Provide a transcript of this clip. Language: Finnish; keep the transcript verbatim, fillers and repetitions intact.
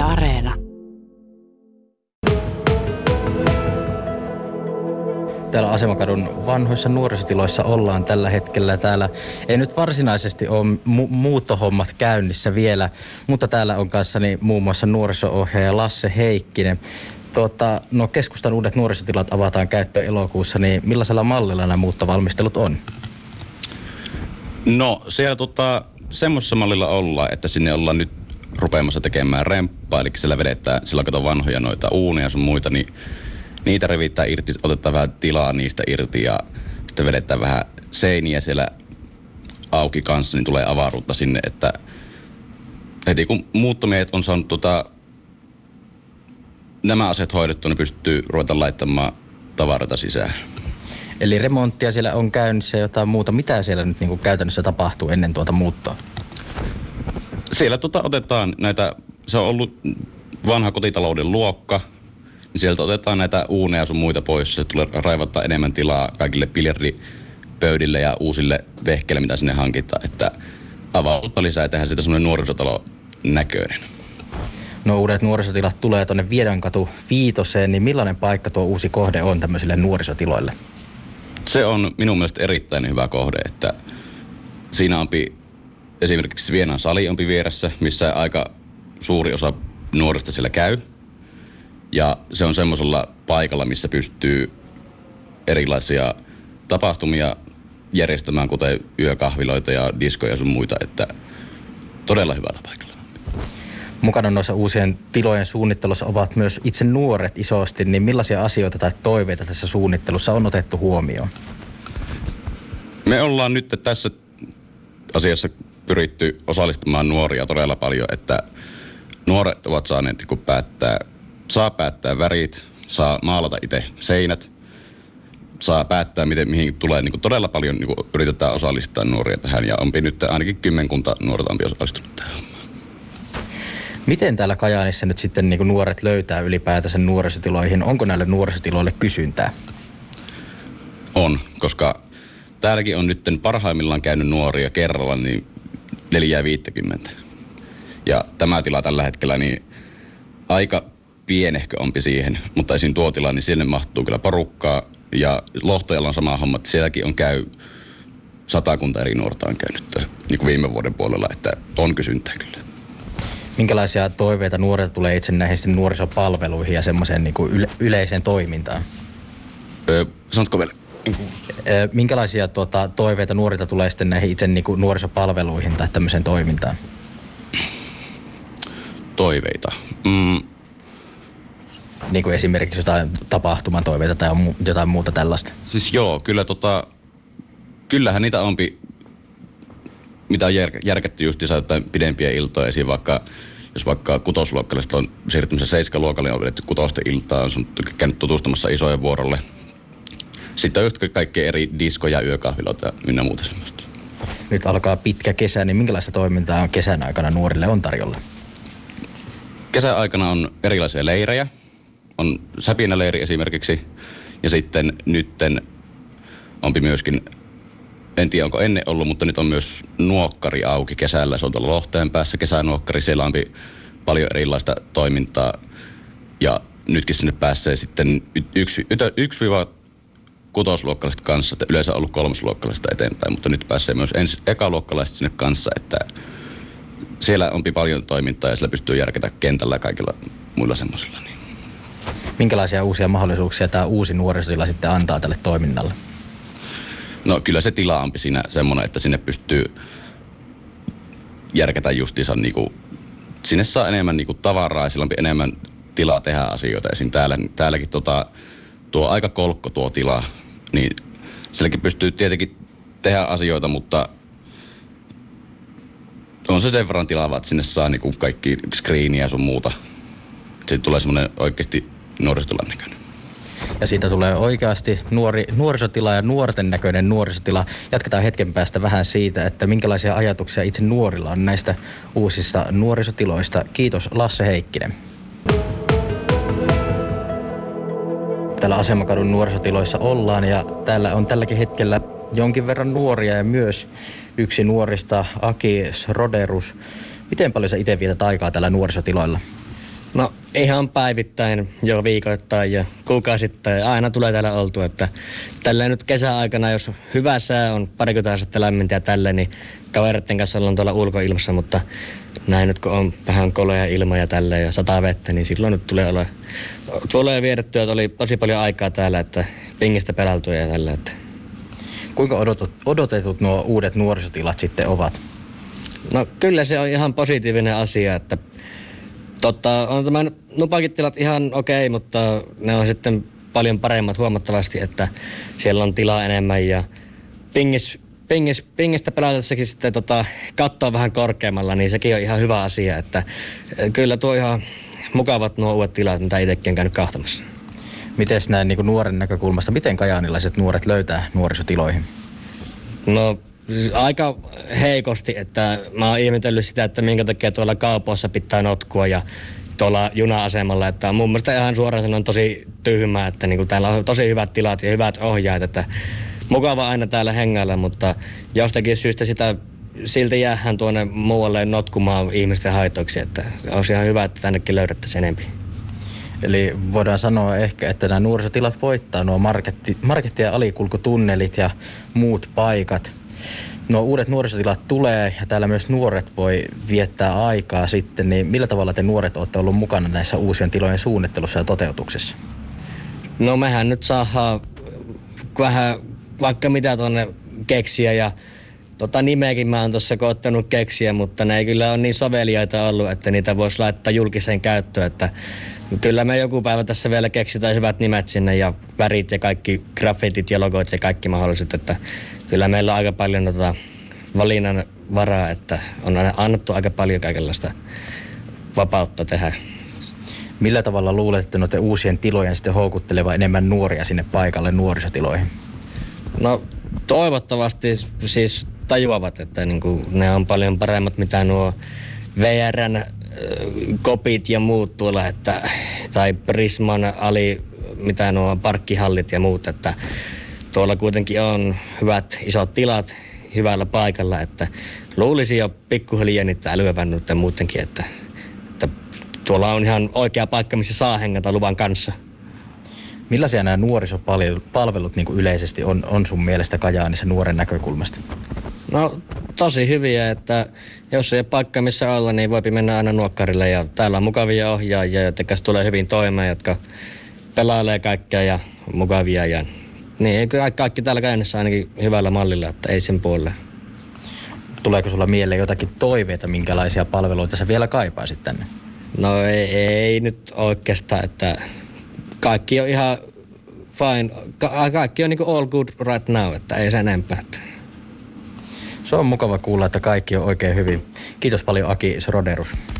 Yle Areena. Täällä Asemakadun vanhoissa nuorisotiloissa ollaan tällä hetkellä. Täällä ei nyt varsinaisesti ole mu- muuttohommat käynnissä vielä, mutta täällä on kanssani muun muassa nuoriso-ohjaaja Lasse Heikkinen. Tuota, no keskustan uudet nuorisotilat avataan käyttöön elokuussa, niin millaisella mallilla nämä muuttovalmistelut on? No siellä tota, semmoisessa mallilla ollaan, että sinne ollaan nyt rupeamassa tekemään remppaa, eli siellä vedetään, sillä kato vanhoja noita uuneja sun muita, niin niitä revitään irti, otetaan vähän tilaa niistä irti ja sitten vedetään vähän seiniä siellä auki kanssa, niin tulee avaruutta sinne, että heti kun muuttomiehet on saanut tota, nämä asiat hoidettu, niin pystyy ruveta laittamaan tavaroita sisään. Eli remonttia siellä on käynnissä ja jotain muuta. Mitä siellä nyt niin kuin käytännössä tapahtuu ennen tuota muuttoa? Siellä tota otetaan näitä, se on ollut vanha kotitalouden luokka, niin sieltä otetaan näitä uuneja sun muita pois. Se tulee raivattaa enemmän tilaa kaikille biljardipöydille ja uusille vehkeille, mitä sinne hankitaan. Että avautua lisää ja tehdään siitä semmoinen nuorisotalo näköinen. No uudet nuorisotilat tulee tuonne Vienankatu Viitoseen, niin millainen paikka tuo uusi kohde on tämmöisille nuorisotiloille? Se on minun mielestä erittäin hyvä kohde, että siinä onpi esimerkiksi Vienan sali onpi vieressä, missä aika suuri osa nuorista siellä käy. Ja se on semmoisella paikalla, missä pystyy erilaisia tapahtumia järjestämään, kuten yökahviloita ja diskoja ja sun muita, että todella hyvällä paikalla. Mukana noissa uusien tilojen suunnittelussa ovat myös itse nuoret isosti, niin millaisia asioita tai toiveita tässä suunnittelussa on otettu huomioon? Me ollaan nyt tässä asiassa pyritty osallistamaan nuoria todella paljon, että nuoret ovat saaneet, kun päättää, saa päättää värit, saa maalata itse seinät, saa päättää, miten, mihin tulee. Niin todella paljon niin yritetään osallistaa nuoria tähän ja onpi nyt ainakin kymmenkunta nuorta onpi osallistunut tähän. Miten täällä Kajaanissa nyt sitten niin nuoret löytää ylipäätänsä nuorisotiloihin? Onko näille nuorisotiloille kysyntää? On, koska täälläkin on nyt parhaimmillaan käynyt nuoria kerralla niin neljä viisikymmentä. Ja tämä tila tällä hetkellä niin aika pienehkö onpi siihen, mutta esiin tuo tila, niin sinne mahtuu kyllä porukkaa. Ja Lohtajalla on sama homma, että sielläkin on käy satakunta eri nuorta on käynyt niin kuin viime vuoden puolella, että on kysyntää kyllä. Minkälaisia toiveita nuorilta tulee itse näihin nuorisopalveluihin ja semmoiseen niin kuin yle- yleiseen toimintaan? Öö, sanotko vielä? Minkälaisia tuota, toiveita nuorilta tulee sitten näihin itse niin kuin nuorisopalveluihin tai tämmöiseen toimintaan? Toiveita? Mm. Niin kuin esimerkiksi jotain tapahtuman toiveita tai jotain muuta tällaista? Siis joo, kyllä tota, kyllähän niitä onpi. Mitä on jär, järkätty just jotain pidempiä iltoja esiin, vaikka jos vaikka kutosluokkalista on siirtymässä seiskaluokalle, on vedetty kutosten iltaa, on käynyt tutustumassa isojen vuorolle. Sitten on just kaikkea eri diskoja, yökahviloita ja minä muuta semmoista. Nyt alkaa pitkä kesä, niin minkälaista toimintaa on kesän aikana nuorille on tarjolla? Kesän aikana on erilaisia leirejä. On säpinäleiri esimerkiksi ja sitten nytten onpi myöskin. En tiedä, onko ennen ollut, mutta nyt on myös nuokkari auki kesällä. Se on tuolla Lohtajan päässä kesänuokkari. Siellä on paljon erilaista toimintaa. Ja nytkin sinne pääsee sitten yksi kuusi luokkalaiset kanssa. Että yleensä on ollut kolmosluokkalaisista eteenpäin, mutta nyt pääsee myös ensi, ekaluokkalaiset sinne kanssa. Että siellä on paljon toimintaa ja siellä pystyy järkätä kentällä ja kaikilla muilla semmoisilla. Niin. Minkälaisia uusia mahdollisuuksia tämä uusi nuorisotila sitten antaa tälle toiminnalle? No kyllä se tila onpi siinä semmoinen, että sinne pystyy järkätä justiinsa niinku, sinne saa enemmän niinku tavaraa ja sillä onpi enemmän tilaa tehdä asioita. Esim. Täällä, täälläkin tota, tuo aika kolkko tuo tila, niin silläkin pystyy tietenkin tehdä asioita, mutta on se sen verran tilaa, että sinne saa niinku kaikki screeniä ja sun muuta. Sitten tulee semmoinen oikeasti nuorisotilan näköinen. Ja siitä tulee oikeasti nuori, nuorisotila ja nuorten näköinen nuorisotila. Jatketaan hetken päästä vähän siitä, että minkälaisia ajatuksia itse nuorilla on näistä uusista nuorisotiloista. Kiitos Lasse Heikkinen. Täällä Asemakadun nuorisotiloissa ollaan ja täällä on tälläkin hetkellä jonkin verran nuoria ja myös yksi nuorista, Aki Schroderus. Miten paljon sä itse vietät aikaa täällä nuorisotiloilla? No ihan päivittäin, jo viikoittain ja kuukausittain. Aina tulee täällä oltu, että tällä nyt kesäaikana, jos hyvä sää on parikymmentä astetta lämmintä ja tällä, niin kavereiden kanssa ollaan tuolla ulkoilmassa, mutta näin nyt kun on vähän kolea ilma ja tällä ja sataa vettä, niin silloin nyt tulee olla tulee vietettyä, että oli tosi paljon aikaa täällä, että pingistä pelältyä ja tällä. Että. Kuinka odotut, odotetut nuo uudet nuorisotilat sitten ovat? No kyllä se on ihan positiivinen asia, että totta, on tämä nupakin tilat ihan okei, mutta ne on sitten paljon paremmat huomattavasti, että siellä on tilaa enemmän ja pingis, pingis, pingistä pelätessäkin sitten tota, kattoa vähän korkeammalla, niin sekin on ihan hyvä asia, että kyllä tuo ihan mukavat nuo uudet tilat, mitä itsekin on käynyt kahtamassa. Miten näin niin kuin nuoren näkökulmasta, miten kajaanilaiset nuoret löytää nuorisotiloihin? No aika heikosti, että mä oon ihmetellyt sitä, että minkä takia tuolla kaupoissa pitää notkua ja tuolla juna-asemalla, että on mun mielestä ihan suoraan sanoen tosi tyhmää, että niin kuin täällä on tosi hyvät tilat ja hyvät ohjaajat, että mukava aina täällä hengäillä, mutta jostakin syystä sitä silti jäähän tuonne muualle notkumaan ihmisten haitoiksi, että olisi ihan hyvä, että tännekin löydettäisiin enempi. Eli voidaan sanoa ehkä, että nämä nuorisotilat voittaa nuo marketti, marketti- ja alikulkutunnelit ja muut paikat. No uudet nuorisotilat tulee ja täällä myös nuoret voi viettää aikaa sitten, niin millä tavalla te nuoret olette olleet mukana näissä uusien tilojen suunnittelussa ja toteutuksessa? No mehän nyt saadaan vähän vaikka mitä tuonne keksiä ja tota nimeäkin mä oon tuossa koottanut keksiä, mutta ne ei kyllä ole niin soveliaita ollut, että niitä voisi laittaa julkiseen käyttöön, että kyllä me joku päivä tässä vielä keksitään hyvät nimet sinne ja värit ja kaikki graffitit ja logot ja kaikki mahdolliset, että kyllä meillä on aika paljon tota valinnan varaa, että on annettu aika paljon kaikenlaista vapautta tehdä. Millä tavalla luulet, että noiden uusien tilojen sitten houkutteleva enemmän nuoria sinne paikalle nuorisotiloihin? No toivottavasti siis tajuavat, että niinku ne on paljon paremmat mitä nuo V R:n kopit ja muut tuolla, että, tai Prisman ali, mitä nuo parkkihallit ja muut, että tuolla kuitenkin on hyvät isot tilat hyvällä paikalla, että luulisin jo pikkuhiljaa niitä älyävän nyt muutenkin, että, että tuolla on ihan oikea paikka, missä saa hengätä luvan kanssa. Millaisia nämä nuorisopalvelut niin kuin yleisesti on, on sun mielestä Kajaanissa nuoren näkökulmasta? No tosi hyviä, että jos ei ole paikka missä olla, niin voipi mennä aina nuokkarille ja täällä on mukavia ohjaajia, jotka tulee hyvin toimeen, jotka pelailee kaikkea ja mukavia ja niin, kaikki täällä Kajaanissa ainakin hyvällä mallilla, että ei sen puolelle. Tuleeko sulla mieleen jotakin toiveita, minkälaisia palveluita sä vielä kaipaisit tänne? No ei, ei nyt oikeastaan, että kaikki on ihan fine, Ka- kaikki on niin kuin all good right now, että ei sen enempää. Se on mukava kuulla, että kaikki on oikein hyvin. Kiitos paljon Aki Schroderus.